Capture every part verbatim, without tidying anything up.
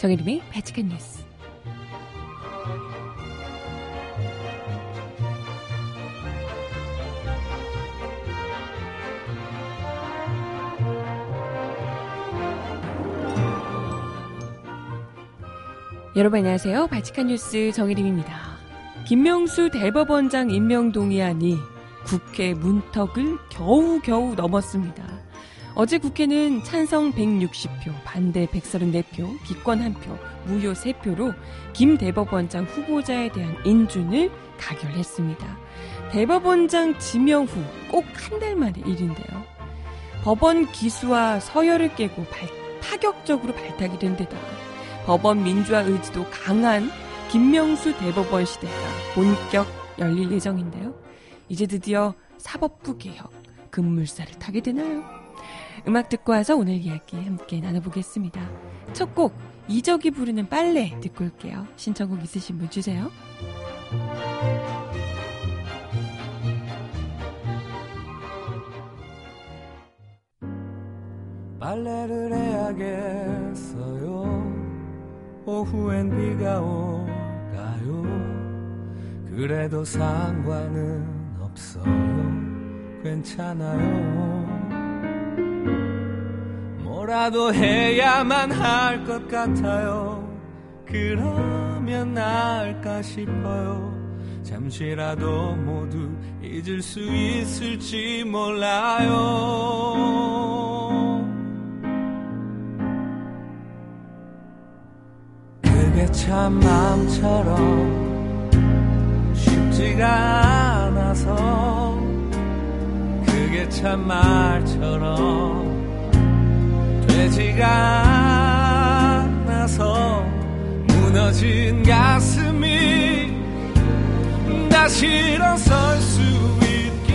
정혜림의 발칙한 뉴스. 여러분 안녕하세요. 발칙한 뉴스 정혜림입니다. 김명수 대법원장 임명 동의안이 국회 문턱을 겨우겨우 넘었습니다. 어제 국회는 찬성 백육십 표, 반대 백삼십사 표, 기권 일 표, 무효 세 표로 김 대법원장 후보자에 대한 인준을 가결했습니다. 대법원장 지명 후 꼭 한 달 만의 일인데요. 법원 기수와 서열을 깨고 발, 파격적으로 발탁이 된 데다 법원 민주화 의지도 강한 김명수 대법원 시대가 본격 열릴 예정인데요. 이제 드디어 사법부 개혁, 급물살을 타게 되나요? 음악 듣고 와서 오늘 이야기 함께 나눠보겠습니다. 첫 곡, 이적이 부르는 빨래 듣고 올게요. 신청곡 있으신 분 주세요. 빨래를 해야겠어요. 오후엔 비가 오가요. 그래도 상관은 없어요. 괜찮아요. 뭐라도 해야만 할 것 같아요. 그러면 나을까 싶어요. 잠시라도 모두 잊을 수 있을지 몰라요. 그게 참 마음처럼 쉽지가 않아서, 그게 참 말처럼 되지가 않아서 무너진 가슴이 다시 일어설 수 있게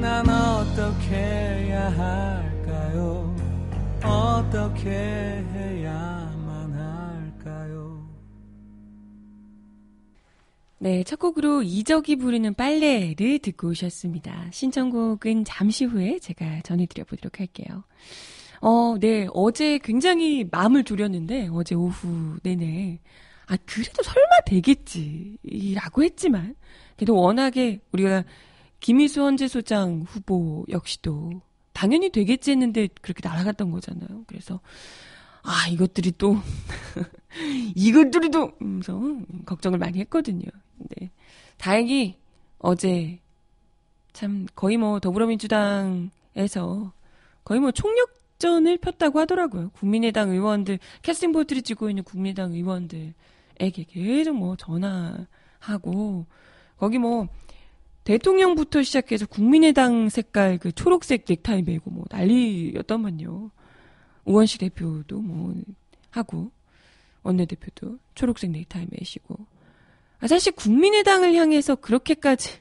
난 어떻게 해야 할까요? 어떻게 해야 네, 첫 곡으로 이적이 부르는 빨래를 듣고 오셨습니다. 신청곡은 잠시 후에 제가 전해드려보도록 할게요. 어, 네, 어제 굉장히 마음을 졸였는데 어제 오후 내내 아, 그래도 설마 되겠지라고 했지만 그래도 워낙에 우리가 김이수 헌재소장 후보 역시도 당연히 되겠지 했는데 그렇게 날아갔던 거잖아요. 그래서 아, 이것들이 또, 이것들이 또, 그래서 걱정을 많이 했거든요. 근데 다행히 어제 참 거의 뭐 더불어민주당에서 거의 뭐 총력전을 폈다고 하더라고요. 국민의당 의원들, 캐스팅보트를 쥐고 있는 국민의당 의원들에게 계속 뭐 전화하고, 거기 뭐 대통령부터 시작해서 국민의당 색깔 그 초록색 넥타이 메고 뭐 난리였더만요. 우원식 대표도 뭐 하고 원내대표도 초록색 넥타이 매시고 아, 사실 국민의당을 향해서 그렇게까지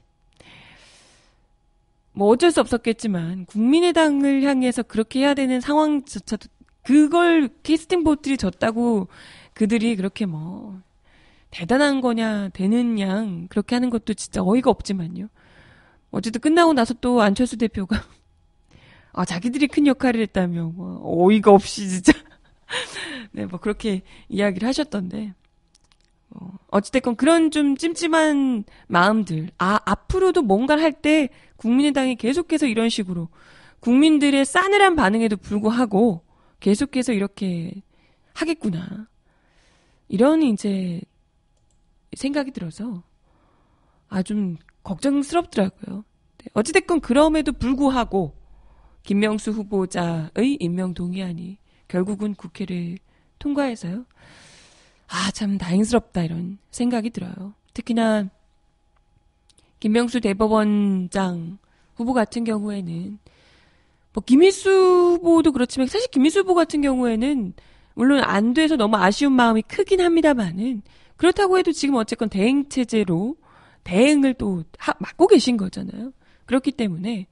뭐 어쩔 수 없었겠지만 국민의당을 향해서 그렇게 해야 되는 상황조차도 그걸 캐스팅보트들이 졌다고 그들이 그렇게 뭐 대단한 거냐 되는 양 그렇게 하는 것도 진짜 어이가 없지만요. 어쨌든 끝나고 나서 또 안철수 대표가 아, 자기들이 큰 역할을 했다며, 뭐, 어이가 없이, 진짜. 네, 뭐, 그렇게 이야기를 하셨던데. 어, 어찌됐건 그런 좀 찜찜한 마음들. 아, 앞으로도 뭔가를 할 때 국민의당이 계속해서 이런 식으로 국민들의 싸늘한 반응에도 불구하고 계속해서 이렇게 하겠구나. 이런 이제 생각이 들어서 아, 좀 걱정스럽더라고요. 네, 어찌됐건 그럼에도 불구하고 김명수 후보자의 임명 동의안이 결국은 국회를 통과해서요. 아, 참 다행스럽다 이런 생각이 들어요. 특히나 김명수 대법원장 후보 같은 경우에는 뭐 김이수 후보도 그렇지만 사실 김이수 후보 같은 경우에는 물론 안 돼서 너무 아쉬운 마음이 크긴 합니다만은 그렇다고 해도 지금 어쨌건 대행 체제로 대행을 또 하, 맡고 계신 거잖아요. 그렇기 때문에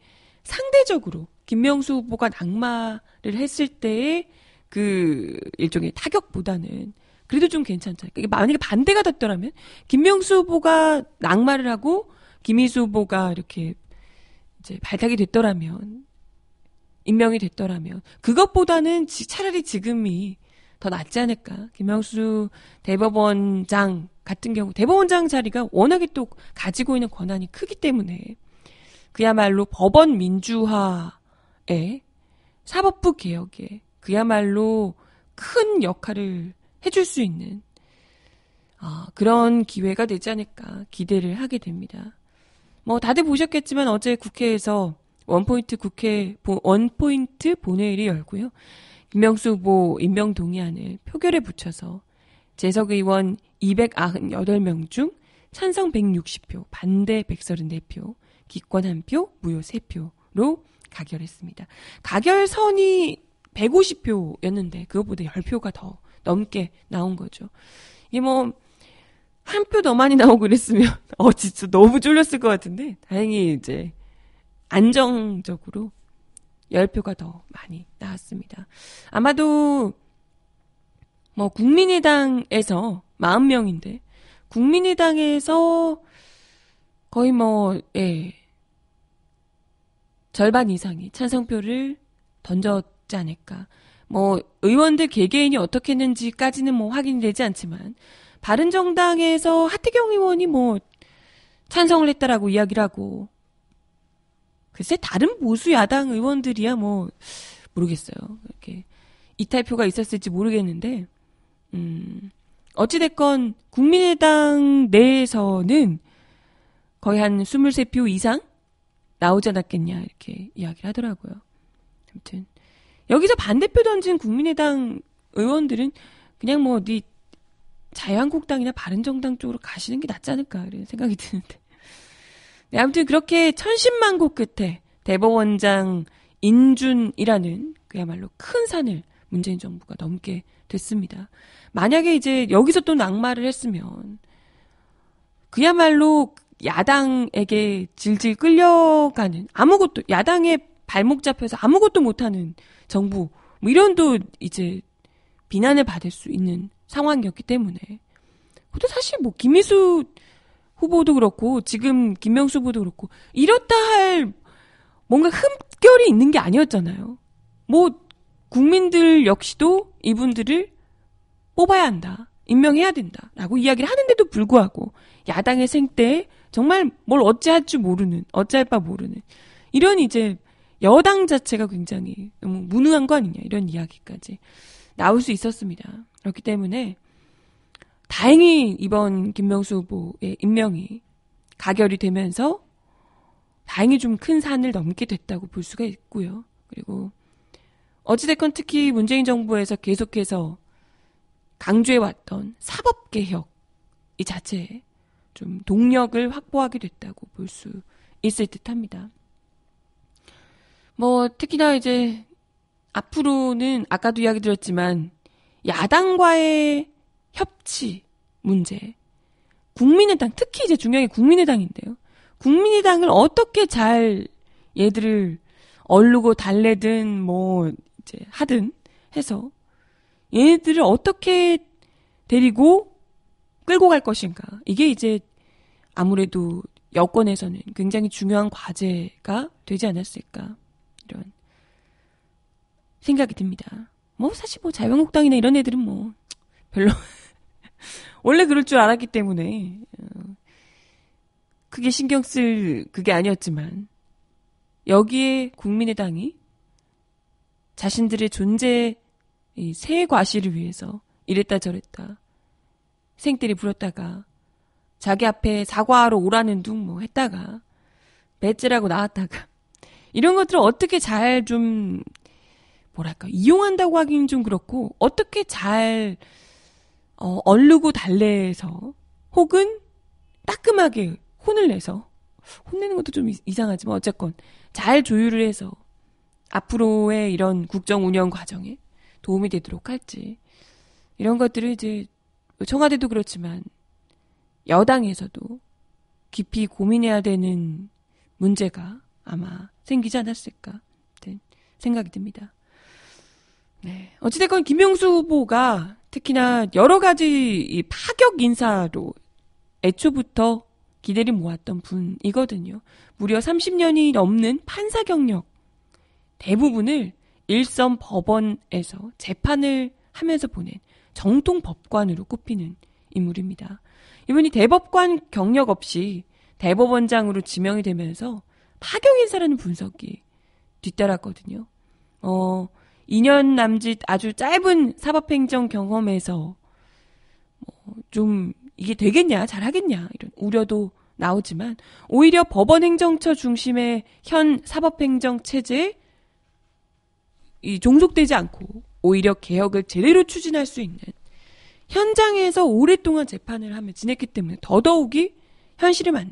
상대적으로 김명수 후보가 낙마를 했을 때의 그 일종의 타격보다는 그래도 좀 괜찮잖아요. 이게 만약에 반대가 됐더라면 김명수 후보가 낙마를 하고 김이수 후보가 이렇게 이제 발탁이 됐더라면 임명이 됐더라면 그것보다는 지, 차라리 지금이 더 낫지 않을까. 김명수 대법원장 같은 경우 대법원장 자리가 워낙에 또 가지고 있는 권한이 크기 때문에 그야말로 법원 민주화에 사법부 개혁에 그야말로 큰 역할을 해줄 수 있는 어, 그런 기회가 되지 않을까 기대를 하게 됩니다. 뭐 다들 보셨겠지만 어제 국회에서 원포인트 국회 원포인트 본회의를 열고요. 김명수 후보 임명 동의안을 표결에 붙여서 재석 의원 이백구십팔 명 중 찬성 백육십 표, 반대 백삼십사 표, 기권 일 표, 무효 삼 표로 가결했습니다. 가결선이 백오십 표였는데 그것보다 십 표가 더 넘게 나온 거죠. 이게 뭐 한 표 더 많이 나오고 그랬으면 어 진짜 너무 쫄렸을 것 같은데 다행히 이제 안정적으로 십 표가 더 많이 나왔습니다. 아마도 뭐 국민의당에서 사십 명인데 국민의당에서 거의 뭐 예, 절반 이상이 찬성표를 던졌지 않을까. 뭐 의원들 개개인이 어떻게 했는지까지는 뭐 확인되지 않지만 바른정당에서 하태경 의원이 뭐 찬성을 했다라고 이야기를 하고 글쎄 다른 보수 야당 의원들이야 뭐 모르겠어요. 이렇게 이탈표가 있었을지 모르겠는데 음 어찌됐건 국민의당 내에서는 거의 한 이십삼 표 이상 나오지 않았겠냐 이렇게 이야기를 하더라고요. 아무튼 여기서 반대표 던진 국민의당 의원들은 그냥 뭐 어디 자유한국당이나 바른정당 쪽으로 가시는 게 낫지 않을까 이런 생각이 드는데 네, 아무튼 그렇게 천신만고 끝에 대법원장 인준이라는 그야말로 큰 산을 문재인 정부가 넘게 됐습니다. 만약에 이제 여기서 또 낙마를 했으면 그야말로 야당에게 질질 끌려가는 아무것도 야당의 발목 잡혀서 아무것도 못하는 정부 뭐 이런 또 이제 비난을 받을 수 있는 상황이었기 때문에 그것도 사실 뭐 김이수 후보도 그렇고 지금 김명수 후보도 그렇고 이렇다 할 뭔가 흠결이 있는 게 아니었잖아요. 뭐 국민들 역시도 이분들을 뽑아야 한다. 임명해야 된다. 라고 이야기를 하는데도 불구하고 야당의 생때에 정말 뭘 어찌할 줄 모르는 어찌할 바 모르는 이런 이제 여당 자체가 굉장히 너무 무능한 거 아니냐 이런 이야기까지 나올 수 있었습니다. 그렇기 때문에 다행히 이번 김명수 후보의 임명이 가결이 되면서 다행히 좀 큰 산을 넘게 됐다고 볼 수가 있고요. 그리고 어찌됐건 특히 문재인 정부에서 계속해서 강조해왔던 사법개혁 이 자체에 좀 동력을 확보하게 됐다고 볼 수 있을 듯합니다. 뭐 특히나 이제 앞으로는 아까도 이야기 드렸지만 야당과의 협치 문제, 국민의당 특히 이제 중요한 게 국민의당인데요. 국민의당을 어떻게 잘 얘들을 얼르고 달래든 뭐 이제 하든 해서 얘들을 어떻게 데리고 끌고 갈 것인가 이게 이제 아무래도 여권에서는 굉장히 중요한 과제가 되지 않았을까 이런 생각이 듭니다. 뭐 사실 뭐 자유한국당이나 이런 애들은 뭐 별로 원래 그럴 줄 알았기 때문에 크게 신경 쓸 그게 아니었지만 여기에 국민의당이 자신들의 존재 이 새 과시를 위해서 이랬다 저랬다 생떼를 부렸다가 자기 앞에 사과하러 오라는 둥 뭐 했다가 배째라고 나왔다가 이런 것들을 어떻게 잘 좀 뭐랄까 이용한다고 하긴 좀 그렇고 어떻게 잘 어, 얼르고 달래서 혹은 따끔하게 혼을 내서 혼내는 것도 좀 이상하지만 어쨌건 잘 조율을 해서 앞으로의 이런 국정 운영 과정에 도움이 되도록 할지 이런 것들을 이제 청와대도 그렇지만 여당에서도 깊이 고민해야 되는 문제가 아마 생기지 않았을까 생각이 듭니다. 네. 어찌됐건 김명수 후보가 특히나 여러 가지 파격 인사로 애초부터 기대를 모았던 분이거든요. 무려 삼십 년이 넘는 판사 경력 대부분을 일선 법원에서 재판을 하면서 보낸 정통 법관으로 꼽히는 인물입니다. 이분이 대법관 경력 없이 대법원장으로 지명이 되면서 파경 인사라는 분석이 뒤따랐거든요. 어, 이 년 남짓 아주 짧은 사법행정 경험에서 뭐 좀 이게 되겠냐, 잘하겠냐 이런 우려도 나오지만 오히려 법원행정처 중심의 현 사법행정 체제에 이 종속되지 않고 오히려 개혁을 제대로 추진할 수 있는 현장에서 오랫동안 재판을 하며 지냈기 때문에 더더욱이 현실에 맞는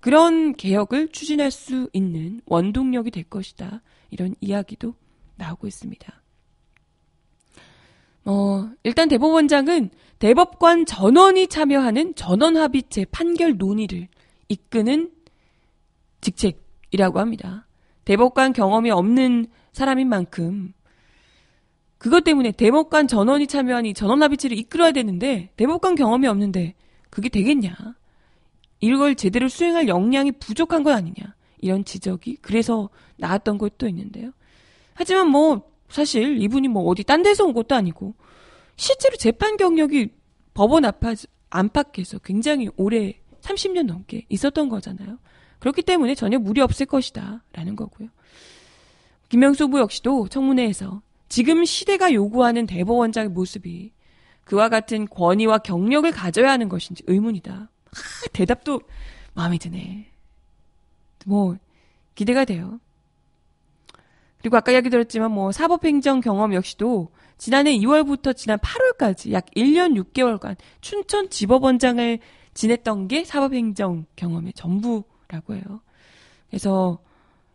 그런 개혁을 추진할 수 있는 원동력이 될 것이다. 이런 이야기도 나오고 있습니다. 어, 일단 대법원장은 대법관 전원이 참여하는 전원합의체 판결 논의를 이끄는 직책이라고 합니다. 대법관 경험이 없는 사람인 만큼 그것 때문에 대법관 전원이 참여하니 전원합의체를 이끌어야 되는데 대법관 경험이 없는데 그게 되겠냐? 이걸 제대로 수행할 역량이 부족한 건 아니냐? 이런 지적이 그래서 나왔던 것도 있는데요. 하지만 뭐 사실 이분이 뭐 어디 딴 데서 온 것도 아니고 실제로 재판 경력이 법원 안팎에서 굉장히 오래 삼십 년 넘게 있었던 거잖아요. 그렇기 때문에 전혀 무리 없을 것이다 라는 거고요. 김명수 후보 역시도 청문회에서 지금 시대가 요구하는 대법원장의 모습이 그와 같은 권위와 경력을 가져야 하는 것인지 의문이다. 아, 대답도 마음에 드네. 뭐 기대가 돼요. 그리고 아까 이야기 들었지만 뭐 사법행정 경험 역시도 지난해 이월부터 지난 팔월까지 약 일 년 육 개월간 춘천지법원장을 지냈던 게 사법행정 경험의 전부라고 해요. 그래서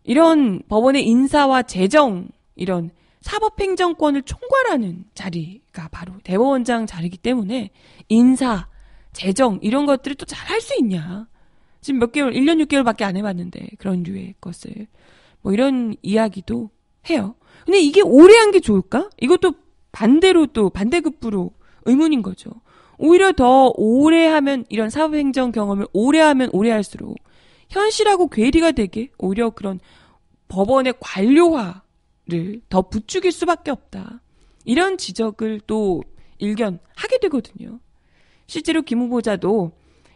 이런 법원의 인사와 재정 이런 사법행정권을 총괄하는 자리가 바로 대법원장 자리이기 때문에 인사, 재정 이런 것들을 또 잘할 수 있냐. 지금 몇 개월, 일 년 육 개월밖에 안 해봤는데 그런 류의 것을 뭐 이런 이야기도 해요. 근데 이게 오래 한 게 좋을까? 이것도 반대로 또 반대급부로 의문인 거죠. 오히려 더 오래 하면 이런 사법행정 경험을 오래 하면 오래 할수록 현실하고 괴리가 되게 오히려 그런 법원의 관료화 를 더 부추길 수밖에 없다. 이런 지적을 또 일견하게 되거든요. 실제로 김 후보자도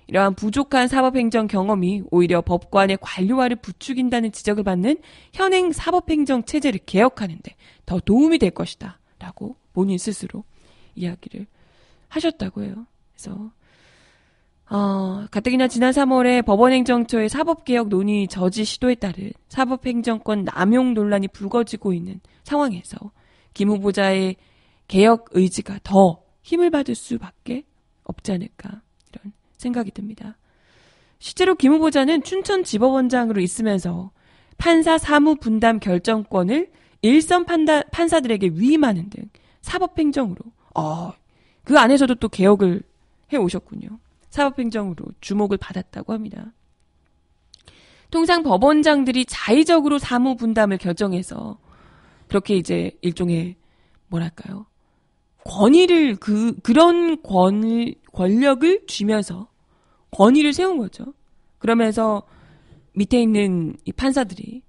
이러한 부족한 사법행정 경험이 오히려 법관의 관료화를 부추긴다는 지적을 받는 현행 사법행정 체제를 개혁하는데 더 도움이 될 것이다. 라고 본인 스스로 이야기를 하셨다고 해요. 그래서 어, 가뜩이나 지난 삼월에 법원행정처의 사법개혁 논의 저지 시도에 따른 사법행정권 남용 논란이 불거지고 있는 상황에서 김 후보자의 개혁 의지가 더 힘을 받을 수밖에 없지 않을까 이런 생각이 듭니다. 실제로 김 후보자는 춘천지법원장으로 있으면서 판사 사무 분담 결정권을 일선 판다, 판사들에게 위임하는 등 사법행정으로 어, 그 안에서도 또 개혁을 해오셨군요. 사법행정으로 주목을 받았다고 합니다. 통상 법원장들이 자의적으로 사무 분담을 결정해서 그렇게 이제 일종의 뭐랄까요 권위를 그 그런 권 권력을 쥐면서 권위를 세운 거죠. 그러면서 밑에 있는 이 판사들이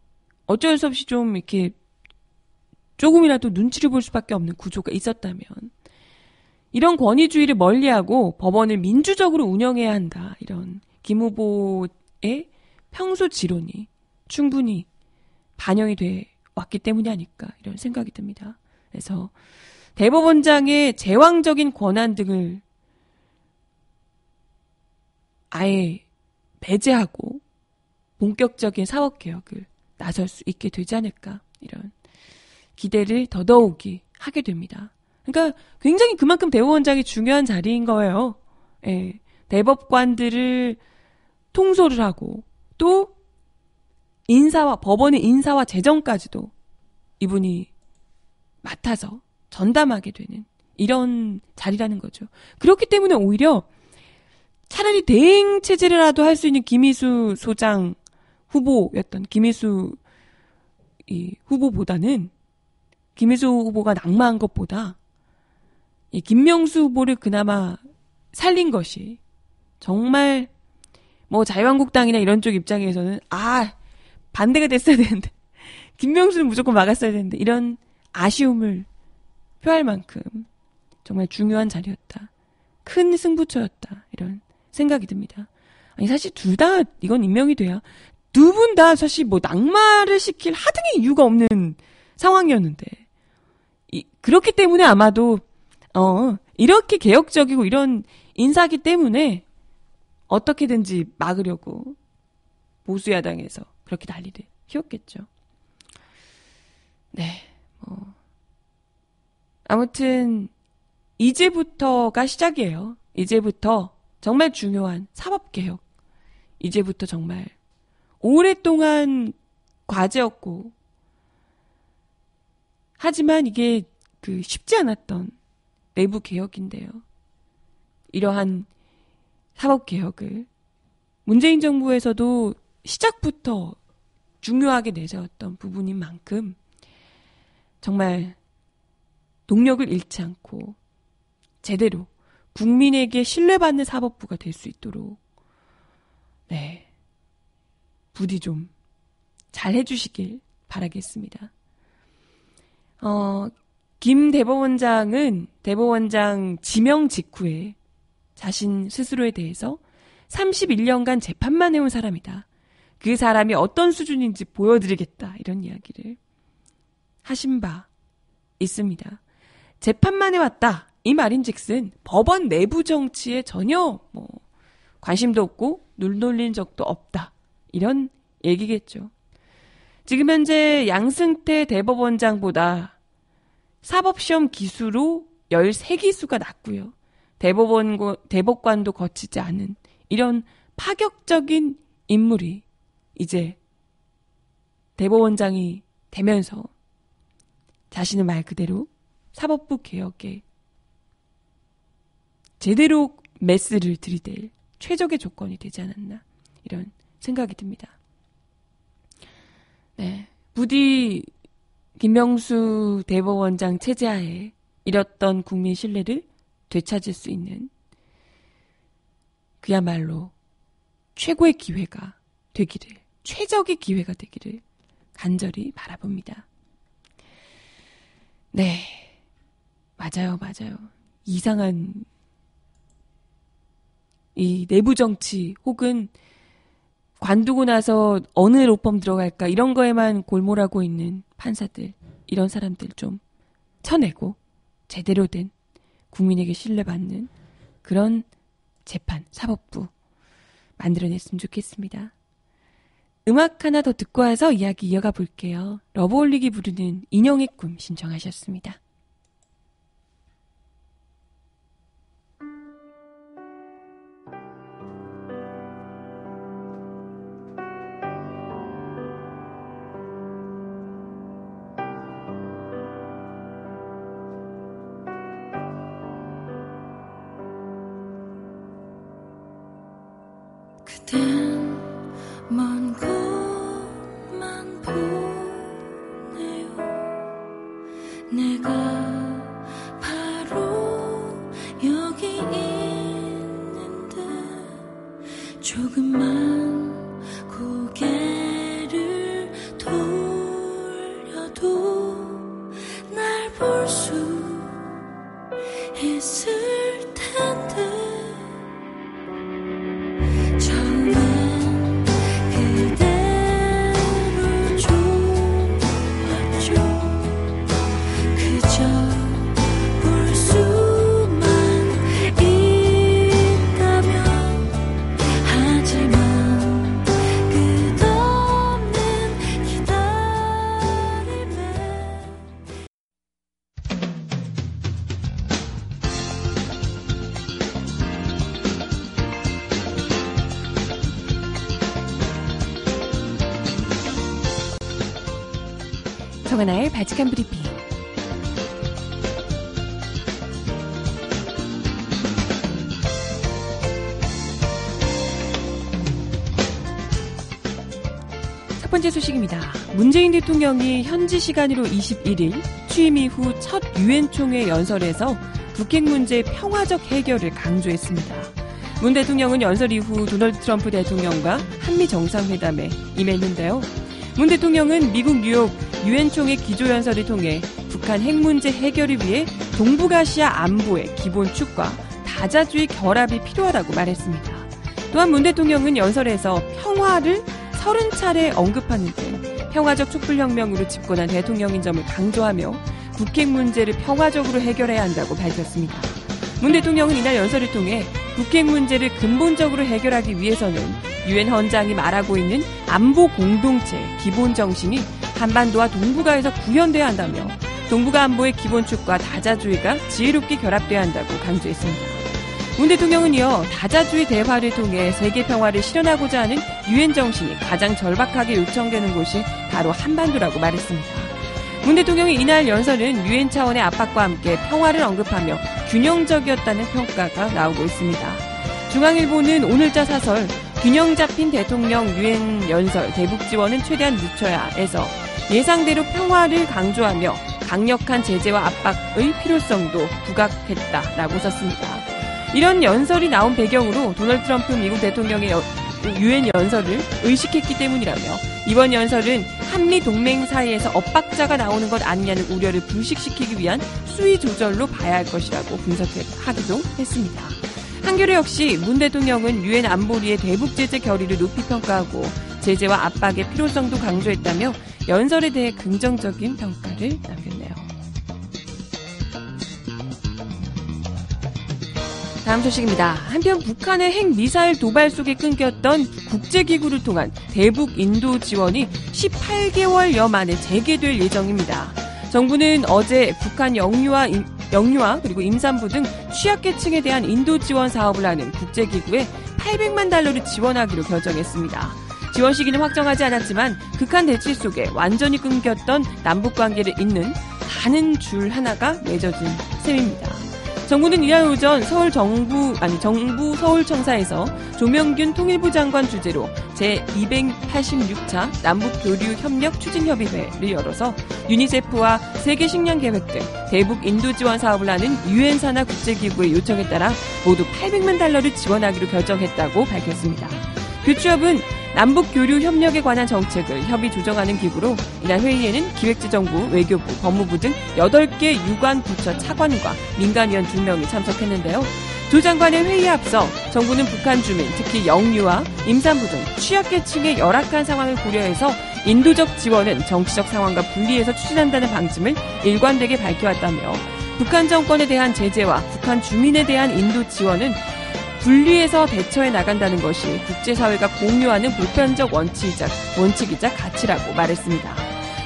어쩔 수 없이 좀 이렇게 조금이라도 눈치를 볼 수밖에 없는 구조가 있었다면. 이런 권위주의를 멀리하고 법원을 민주적으로 운영해야 한다. 이런 김 후보의 평소 지론이 충분히 반영이 돼 왔기 때문이 아닐까 이런 생각이 듭니다. 그래서 대법원장의 제왕적인 권한 등을 아예 배제하고 본격적인 사법개혁을 나설 수 있게 되지 않을까 이런 기대를 더더욱이 하게 됩니다. 그러니까 굉장히 그만큼 대법원장이 중요한 자리인 거예요. 예. 대법관들을 통솔을 하고 또 인사와 법원의 인사와 재정까지도 이분이 맡아서 전담하게 되는 이런 자리라는 거죠. 그렇기 때문에 오히려 차라리 대행 체제라도 할 수 있는 김이수 소장 후보였던 김이수 이 후보보다는 김이수 후보가 낙마한 것보다 이 김명수 후보를 그나마 살린 것이 정말 뭐 자유한국당이나 이런 쪽 입장에서는 아 반대가 됐어야 되는데 김명수는 무조건 막았어야 되는데 이런 아쉬움을 표할 만큼 정말 중요한 자리였다. 큰 승부처였다. 이런 생각이 듭니다. 아니, 사실 둘 다 이건 임명이 돼야 두 분 다 사실 뭐 낙마를 시킬 하등의 이유가 없는 상황이었는데 이, 그렇기 때문에 아마도 어 이렇게 개혁적이고 이런 인사기 때문에 어떻게든지 막으려고 보수야당에서 그렇게 난리를 피웠겠죠. 네, 뭐 아무튼 이제부터가 시작이에요. 이제부터 정말 중요한 사법개혁. 이제부터 정말 오랫동안 과제였고 하지만 이게 그 쉽지 않았던 내부 개혁인데요. 이러한 사법개혁을 문재인 정부에서도 시작부터 중요하게 내세웠던 부분인 만큼 정말 동력을 잃지 않고 제대로 국민에게 신뢰받는 사법부가 될 수 있도록 네 부디 좀 잘 해주시길 바라겠습니다. 어, 김 대법원장은 대법원장 지명 직후에 자신 스스로에 대해서 삼십일 년간 재판만 해온 사람이다. 그 사람이 어떤 수준인지 보여드리겠다. 이런 이야기를 하신 바 있습니다. 재판만 해왔다. 이 말인즉슨 법원 내부 정치에 전혀 뭐 관심도 없고 눈 돌린 적도 없다. 이런 얘기겠죠. 지금 현재 양승태 대법원장보다 사법시험 기수로 열세 기수가 낮고요. 대법원, 대법관도 거치지 않은 이런 파격적인 인물이 이제 대법원장이 되면서 자신의 말 그대로 사법부 개혁에 제대로 메스를 들이댈 최적의 조건이 되지 않았나 이런 생각이 듭니다. 네, 부디 김명수 대법원장 체제하에 잃었던 국민 신뢰를 되찾을 수 있는 그야말로 최고의 기회가 되기를, 최적의 기회가 되기를 간절히 바라봅니다. 네, 맞아요, 맞아요. 이상한 이 내부 정치 혹은 관두고 나서 어느 로펌 들어갈까 이런 거에만 골몰하고 있는 판사들, 이런 사람들 좀 쳐내고 제대로 된 국민에게 신뢰받는 그런 재판, 사법부 만들어냈으면 좋겠습니다. 음악 하나 더 듣고 와서 이야기 이어가 볼게요. 러브홀릭이 부르는 인형의 꿈 신청하셨습니다. 정은아의 발칙한 브리핑. 첫 번째 소식입니다. 문재인 대통령이 현지 시간으로 이십일 일 취임 이후 첫 유엔 총회 연설에서 북핵 문제의 평화적 해결을 강조했습니다. 문 대통령은 연설 이후 도널드 트럼프 대통령과 한미 정상회담에 임했는데요. 문 대통령은 미국 뉴욕 유엔 총회 기조연설을 통해 북한 핵 문제 해결을 위해 동북아시아 안보의 기본 축과 다자주의 결합이 필요하다고 말했습니다. 또한 문 대통령은 연설에서 평화를 서른 차례 언급하는 등 평화적 촛불혁명으로 집권한 대통령인 점을 강조하며 북핵 문제를 평화적으로 해결해야 한다고 밝혔습니다. 문 대통령은 이날 연설을 통해 북핵 문제를 근본적으로 해결하기 위해서는 유엔 헌장이 말하고 있는 안보 공동체의 기본 정신이 한반도와 동북아에서 구현돼야 한다며 동북아 안보의 기본축과 다자주의가 지혜롭게 결합돼야 한다고 강조했습니다. 문 대통령은 이어 다자주의 대화를 통해 세계 평화를 실현하고자 하는 유엔 정신이 가장 절박하게 요청되는 곳이 바로 한반도라고 말했습니다. 문 대통령의 이날 연설은 유엔 차원의 압박과 함께 평화를 언급하며 균형적이었다는 평가가 나오고 있습니다. 중앙일보는 오늘자 사설 균형 잡힌 대통령 유엔 연설 대북 지원은 최대한 늦춰야에서 예상대로 평화를 강조하며 강력한 제재와 압박의 필요성도 부각했다라고 썼습니다. 이런 연설이 나온 배경으로 도널드 트럼프 미국 대통령의 유엔 연설을 의식했기 때문이라며 이번 연설은 한미 동맹 사이에서 엇박자가 나오는 것 아니냐는 우려를 불식시키기 위한 수위 조절로 봐야 할 것이라고 분석하기도 했습니다. 한겨레 역시 문 대통령은 유엔 안보리의 대북 제재 결의를 높이 평가하고 제재와 압박의 필요성도 강조했다며 연설에 대해 긍정적인 평가를 남겼네요. 다음 소식입니다. 한편 북한의 핵미사일 도발 속에 끊겼던 국제기구를 통한 대북 인도 지원이 십팔 개월여 만에 재개될 예정입니다. 정부는 어제 북한 영유아, 영유아 그리고 임산부 등 취약계층에 대한 인도 지원 사업을 하는 국제기구에 팔백만 달러를 지원하기로 결정했습니다. 지원 시기는 확정하지 않았지만 극한 대치 속에 완전히 끊겼던 남북관계를 잇는 가는 줄 하나가 맺어진 셈입니다. 정부는 이날 오전 서울 정부, 아니, 정부 서울청사에서 조명균 통일부 장관 주재로 제이백팔십육 차 남북교류협력추진협의회를 열어서 유니세프와 세계식량계획 등 대북 인도 지원 사업을 하는 유엔 산하 국제기구의 요청에 따라 모두 팔백만 달러를 지원하기로 결정했다고 밝혔습니다. 교추협은 남북교류협력에 관한 정책을 협의 조정하는 기구로 이날 회의에는 기획재정부, 외교부, 법무부 등 여덟 개 유관 부처 차관과 민간위원 두 명이 참석했는데요. 조 장관의 회의에 앞서 정부는 북한 주민, 특히 영유아, 임산부 등 취약계층의 열악한 상황을 고려해서 인도적 지원은 정치적 상황과 분리해서 추진한다는 방침을 일관되게 밝혀왔다며 북한 정권에 대한 제재와 북한 주민에 대한 인도 지원은 분리해서 대처해 나간다는 것이 국제사회가 공유하는 보편적 원칙이자, 원칙이자 가치라고 말했습니다.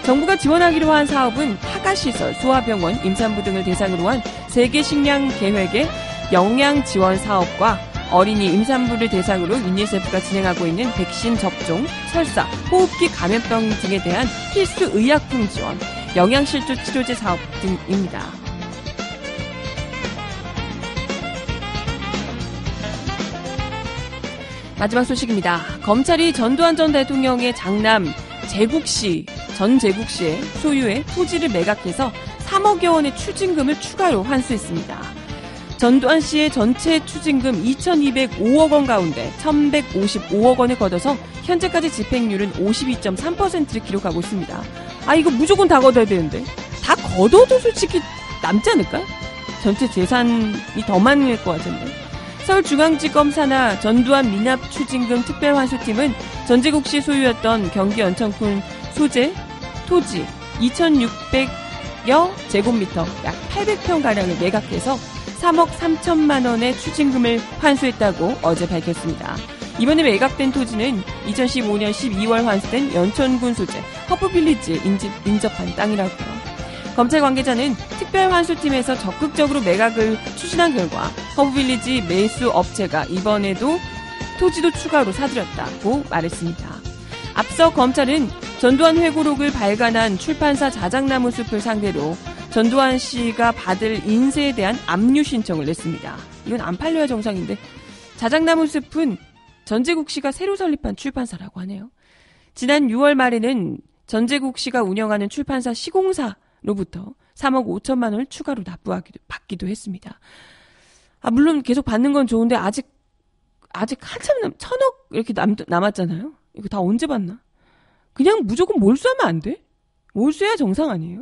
정부가 지원하기로 한 사업은 파가시설, 소아병원, 임산부 등을 대상으로 한 세계식량계획의 영양지원사업과 어린이 임산부를 대상으로 유니세프가 진행하고 있는 백신 접종, 설사, 호흡기 감염병 등에 대한 필수 의약품 지원, 영양실조 치료제 사업 등입니다. 마지막 소식입니다. 검찰이 전두환 전 대통령의 장남 제국씨, 전 제국씨의 소유의 토지를 매각해서 삼억여 원의 추징금을 추가로 환수했습니다. 전두환 씨의 전체 추징금 이천이백오억 원 가운데 천백오십오억 원을 걷어서 현재까지 집행률은 오십이 점 삼 퍼센트를 기록하고 있습니다. 아, 이거 무조건 다 걷어야 되는데. 다 걷어도 솔직히 남지 않을까? 전체 재산이 더 많을 것 같은데. 서울중앙지검 산하 전두환 미납 추징금 특별환수팀은 전재국 씨 소유였던 경기 연천군 소재, 토지 이천육백여 제곱미터 약 팔백 평가량을 매각해서 삼억 삼천만 원의 추징금을 환수했다고 어제 밝혔습니다. 이번에 매각된 토지는 이천십오 년 십이월 환수된 연천군 소재 허프빌리지에 인접한 땅이라고요. 검찰 관계자는 특별환수팀에서 적극적으로 매각을 추진한 결과 허브빌리지 매수 업체가 이번에도 토지도 추가로 사들였다고 말했습니다. 앞서 검찰은 전두환 회고록을 발간한 출판사 자작나무 숲을 상대로 전두환 씨가 받을 인세에 대한 압류 신청을 냈습니다. 이건 안 팔려야 정상인데 자작나무 숲은 전재국 씨가 새로 설립한 출판사라고 하네요. 지난 유월 말에는 전재국 씨가 운영하는 출판사 시공사 로부터 삼억 오천만 원을 추가로 납부하기도 받기도 했습니다. 아, 물론 계속 받는 건 좋은데 아직 아직 한참 남, 천억 이렇게 남, 남았잖아요. 이거 다 언제 받나? 그냥 무조건 몰수하면 안 돼? 몰수해야 정상 아니에요?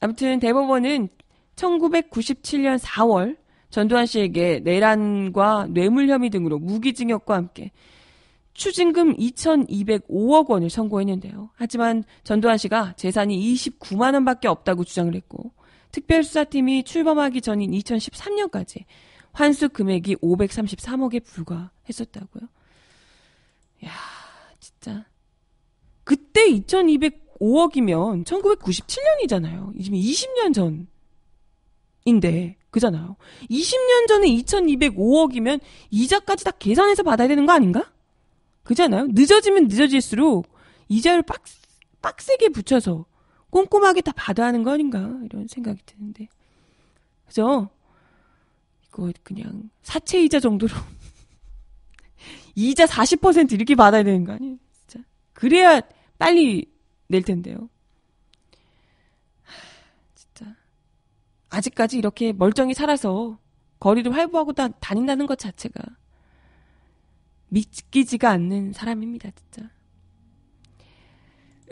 아무튼 대법원은 천구백구십칠 년 사월 전두환 씨에게 내란과 뇌물 혐의 등으로 무기징역과 함께 추징금 이천이백오억 원을 선고했는데요. 하지만 전두환 씨가 재산이 이십구만 원밖에 없다고 주장을 했고 특별수사팀이 출범하기 전인 이천십삼 년까지 환수 금액이 오백삼십삼억에 불과했었다고요. 이야, 진짜. 그때 이천이백오억이면 천구백구십칠 년이잖아요. 지금 이십 년 전인데, 그잖아요. 이십 년 전에 이천이백오억이면 이자까지 다 계산해서 받아야 되는 거 아닌가? 그잖아요. 늦어지면 늦어질수록 이자를 빡, 빡세게 붙여서 꼼꼼하게 다 받아야 하는 거 아닌가? 이런 생각이 드는데. 그죠? 이거 그냥 사채이자 정도로. 이자 사십 퍼센트 이렇게 받아야 되는 거 아니에요? 진짜. 그래야 빨리 낼 텐데요. 하, 진짜. 아직까지 이렇게 멀쩡히 살아서 거리를 활보하고 다, 다닌다는 것 자체가 믿기지가 않는 사람입니다, 진짜.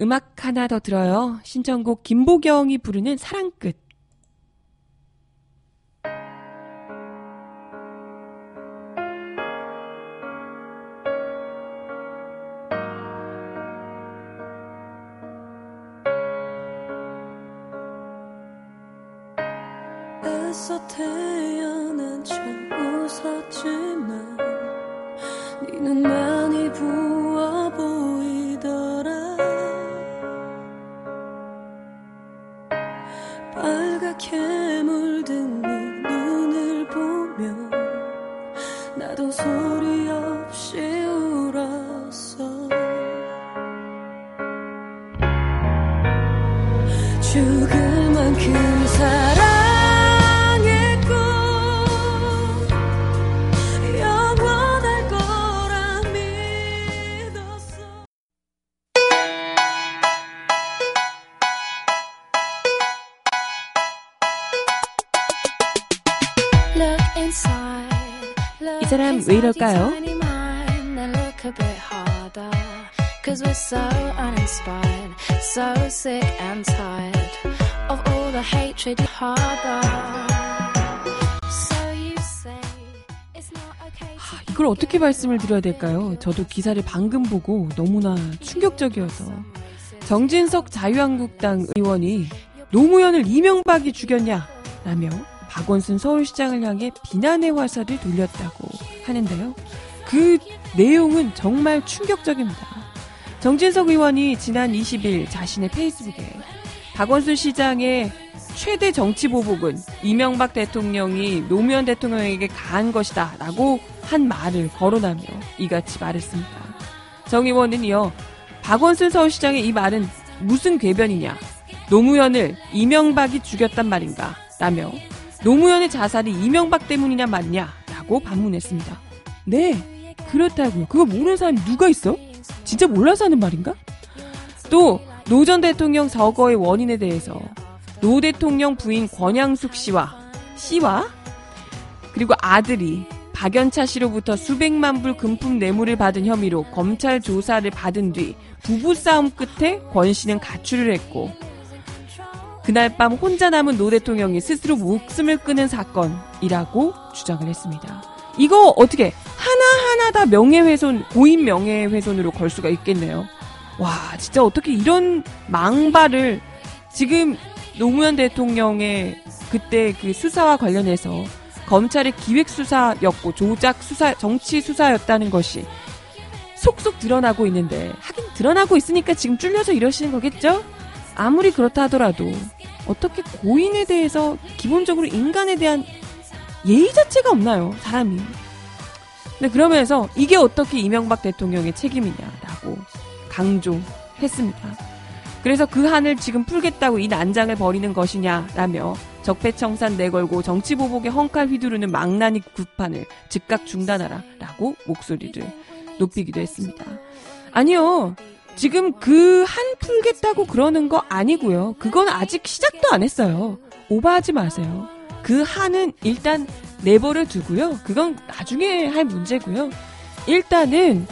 음악 하나 더 들어요. 신청곡 김보경이 부르는 사랑끝. 애써 태어난 척 웃었지만 니는 많이 부어 보이더라. 빨갛게 물든 네 눈을 보면 나도 소리 없이 울었어. 죽을 만큼 사랑 이 사람 왜 이럴까요? 하, 이걸 어떻게 말씀을 드려야 될까요? 저도 기사를 방금 보고 너무나 충격적이어서. 정진석 자유한국당 의원이 노무현을 이명박이 죽였냐라며 박원순 서울시장을 향해 비난의 화살을 돌렸다고 하는데요. 그 내용은 정말 충격적입니다. 정진석 의원이 지난 이십일 자신의 페이스북에 박원순 시장의 최대 정치 보복은 이명박 대통령이 노무현 대통령에게 가한 것이다 라고 한 말을 거론하며 이같이 말했습니다. 정 의원은 이어 박원순 서울시장의 이 말은 무슨 궤변이냐, 노무현을 이명박이 죽였단 말인가 라며 노무현의 자살이 이명박 때문이냐 맞냐라고 반문했습니다. 네, 그렇다고요. 그거 모르는 사람이 누가 있어? 진짜 몰라서 하는 말인가? 또 노 전 대통령 서거의 원인에 대해서 노 대통령 부인 권양숙 씨와 씨와 그리고 아들이 박연차 씨로부터 수백만 불 금품 뇌물을 받은 혐의로 검찰 조사를 받은 뒤 부부싸움 끝에 권 씨는 가출을 했고 그날 밤 혼자 남은 노 대통령이 스스로 목숨을 끊은 사건이라고 주장을 했습니다. 이거 어떻게 하나하나 다 명예훼손, 고인 명예훼손으로 걸 수가 있겠네요. 와, 진짜 어떻게 이런 망발을 지금 노무현 대통령의 그때 그 수사와 관련해서 검찰의 기획수사였고 조작수사, 정치수사였다는 것이 속속 드러나고 있는데, 하긴 드러나고 있으니까 지금 쫄려서 이러시는 거겠죠? 아무리 그렇다 하더라도 어떻게 고인에 대해서 기본적으로 인간에 대한 예의 자체가 없나요, 사람이? 근데 그러면서 이게 어떻게 이명박 대통령의 책임이냐라고 강조했습니다. 그래서 그 한을 지금 풀겠다고 이 난장을 벌이는 것이냐라며 적폐청산 내걸고 정치보복의 헝칼 휘두르는 망나니 구판을 즉각 중단하라라고 목소리를 높이기도 했습니다. 아니요. 지금 그 한 풀겠다고 그러는 거 아니고요. 그건 아직 시작도 안 했어요. 오버하지 마세요. 그 한은 일단 내버려 두고요. 그건 나중에 할 문제고요. 일단은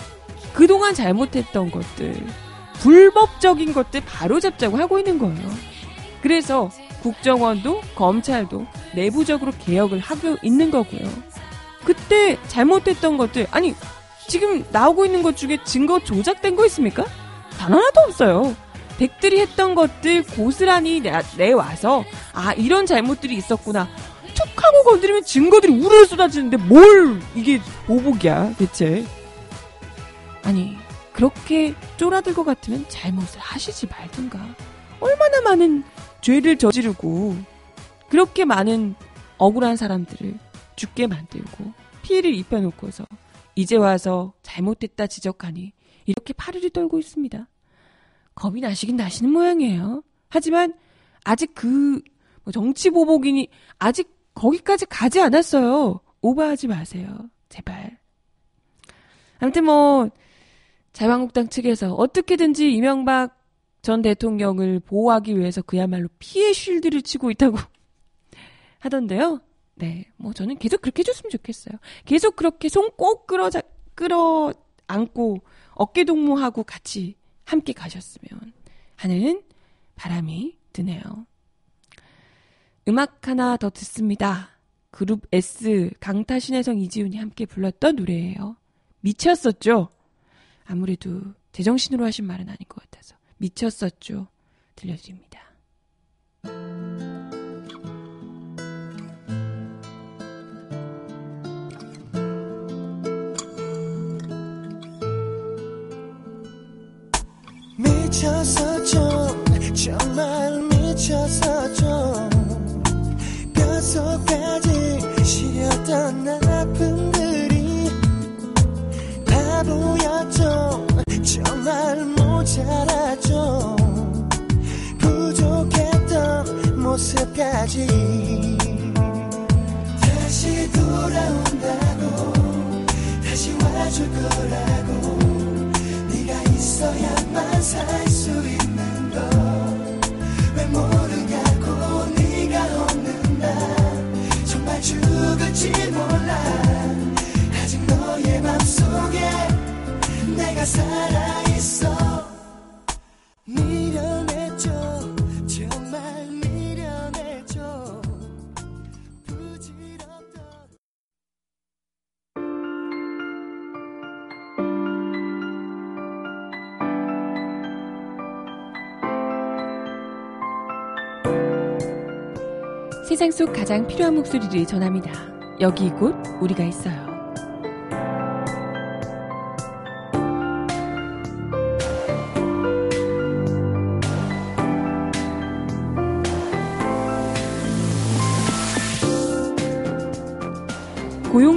그동안 잘못했던 것들, 불법적인 것들 바로잡자고 하고 있는 거예요. 그래서 국정원도 검찰도 내부적으로 개혁을 하고 있는 거고요. 그때 잘못했던 것들, 아니 지금 나오고 있는 것 중에 증거 조작된 거 있습니까? 단 하나도 없어요. 댁들이 했던 것들 고스란히 내와서 아 이런 잘못들이 있었구나 툭 하고 건드리면 증거들이 우르르 쏟아지는데 뭘 이게 보복이야 대체. 아니 그렇게 쫄아들 것 같으면 잘못을 하시지 말든가. 얼마나 많은 죄를 저지르고 그렇게 많은 억울한 사람들을 죽게 만들고 피해를 입혀놓고서 이제 와서 잘못됐다 지적하니 이렇게 파르르 떨고 있습니다. 겁이 나시긴 나시는 모양이에요. 하지만 아직 그 정치 보복이니 아직 거기까지 가지 않았어요. 오버하지 마세요. 제발. 아무튼 뭐 자유한국당 측에서 어떻게든지 이명박 전 대통령을 보호하기 위해서 그야말로 피해 쉴드를 치고 있다고 하던데요. 네, 뭐 저는 계속 그렇게 해줬으면 좋겠어요. 계속 그렇게 손 꼭 끌어 끌어 안고 어깨 동무하고 같이 함께 가셨으면 하는 바람이 드네요. 음악 하나 더 듣습니다. 그룹 S 강타, 신혜성, 이지훈이 함께 불렀던 노래예요. 미쳤었죠? 아무래도 제정신으로 하신 말은 아닌 것 같아서 미쳤었죠. 들려드립니다. 미쳤었죠. 정말 미쳤었죠. 뼛속까지 시렸던 아픔들이 다 보였죠. 정말 모자랐죠. 부족했던 모습까지 다시 돌아온다고 다시 와줄 거라고 네가 있어야만 살 수 있는 걸 왜 모르냐고 네가 없는 날 정말 죽을지 몰라 아직 너의 맘속에 내가 살아있어. 미련했죠. 정말 미련했죠. 부질없던 세상 속 가장 필요한 목소리를 전합니다. 여기 이곳 우리가 있어요.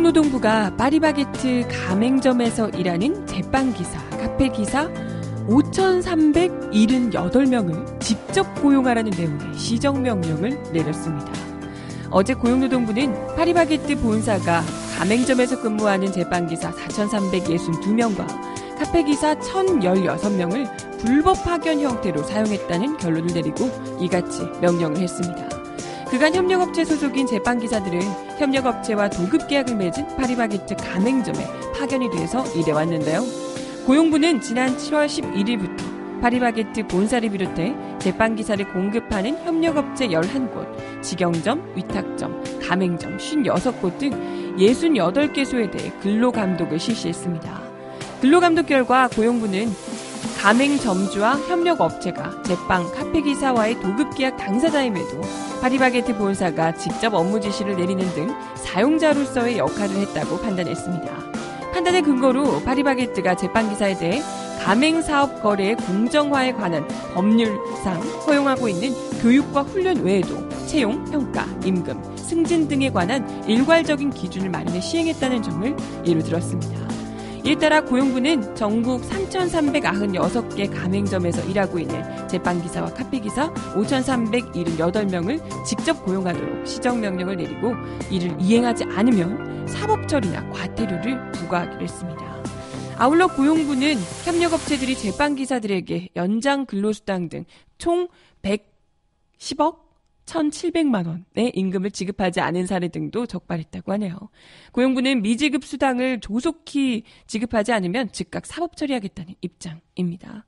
노동부가 파리바게뜨 가맹점에서 일하는 제빵기사, 카페기사 오천삼백칠십팔 명을 직접 고용하라는 내용의 시정명령을 내렸습니다. 어제 고용노동부는 파리바게뜨 본사가 가맹점에서 근무하는 제빵기사 사천삼백육십이 명과 카페기사 천십육 명을 불법 파견 형태로 사용했다는 결론을 내리고 이같이 명령을 했습니다. 그간 협력업체 소속인 제빵기사들은 협력업체와 도급계약을 맺은 파리바게뜨 가맹점에 파견이 돼서 일해왔는데요. 고용부는 지난 칠월 십일일부터 파리바게뜨 본사를 비롯해 제빵기사를 공급하는 협력업체 열한 곳, 직영점, 위탁점, 가맹점 오십육 곳 등 육십팔 개소에 대해 근로감독을 실시했습니다. 근로감독 결과 고용부는 가맹점주와 협력업체가 제빵, 카페기사와의 도급계약 당사자임에도 파리바게뜨 본사가 직접 업무 지시를 내리는 등 사용자로서의 역할을 했다고 판단했습니다. 판단의 근거로 파리바게뜨가 제빵기사에 대해 가맹사업 거래의 공정화에 관한 법률상 허용하고 있는 교육과 훈련 외에도 채용, 평가, 임금, 승진 등에 관한 일괄적인 기준을 마련해 시행했다는 점을 예로 들었습니다. 이에 따라 고용부는 전국 삼천삼백구십육 개 가맹점에서 일하고 있는 제빵기사와 카페기사 오천삼백칠십팔 명을 직접 고용하도록 시정명령을 내리고 이를 이행하지 않으면 사법처리나 과태료를 부과하기로 했습니다. 아울러 고용부는 협력업체들이 제빵기사들에게 연장 근로수당 등 총 백십억 천칠백만 원의 임금을 지급하지 않은 사례 등도 적발했다고 하네요. 고용부는 미지급 수당을 조속히 지급하지 않으면 즉각 사법 처리하겠다는 입장입니다.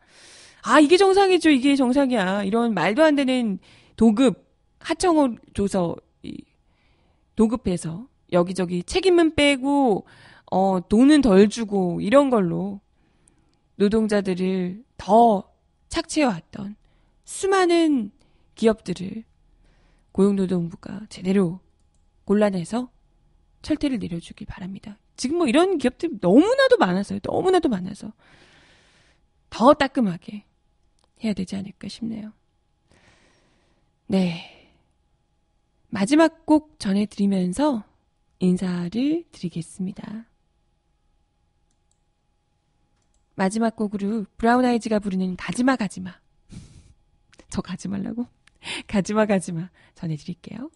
아, 이게 정상이죠. 이게 정상이야. 이런 말도 안 되는 도급, 하청을 줘서 이, 도급해서 여기저기 책임은 빼고 어, 돈은 덜 주고 이런 걸로 노동자들을 더 착취해왔던 수많은 기업들을 고용노동부가 제대로 골라내서 철퇴를 내려주길 바랍니다. 지금 뭐 이런 기업들 너무나도 많아서요. 너무나도 많아서 더 따끔하게 해야 되지 않을까 싶네요. 네, 마지막 곡 전해드리면서 인사를 드리겠습니다. 마지막 곡으로 브라운 아이즈가 부르는 가지마 가지마 저 가지 말라고? 가지마 가지마 전해드릴게요.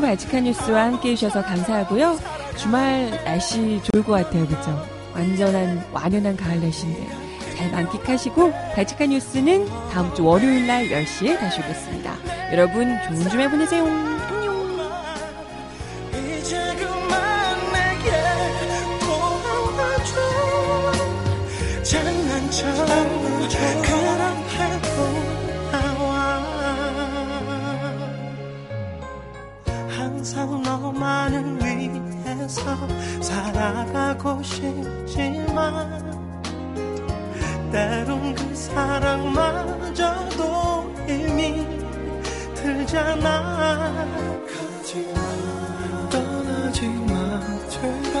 발칙한 뉴스와 함께 해주셔서 감사하고요. 주말 날씨 좋을 것 같아요. 그렇죠? 완전한 완연한 가을 날씨인데 잘 만끽하시고 발칙한 뉴스는 다음 주 월요일 날 열 시에 다시 오겠습니다. 여러분 좋은 주말 보내세요. 안녕. 항상 너만을 위해서 살아가고 싶지만 때론 그 사랑마저도 이미 들잖아. 가지마 떠나지마.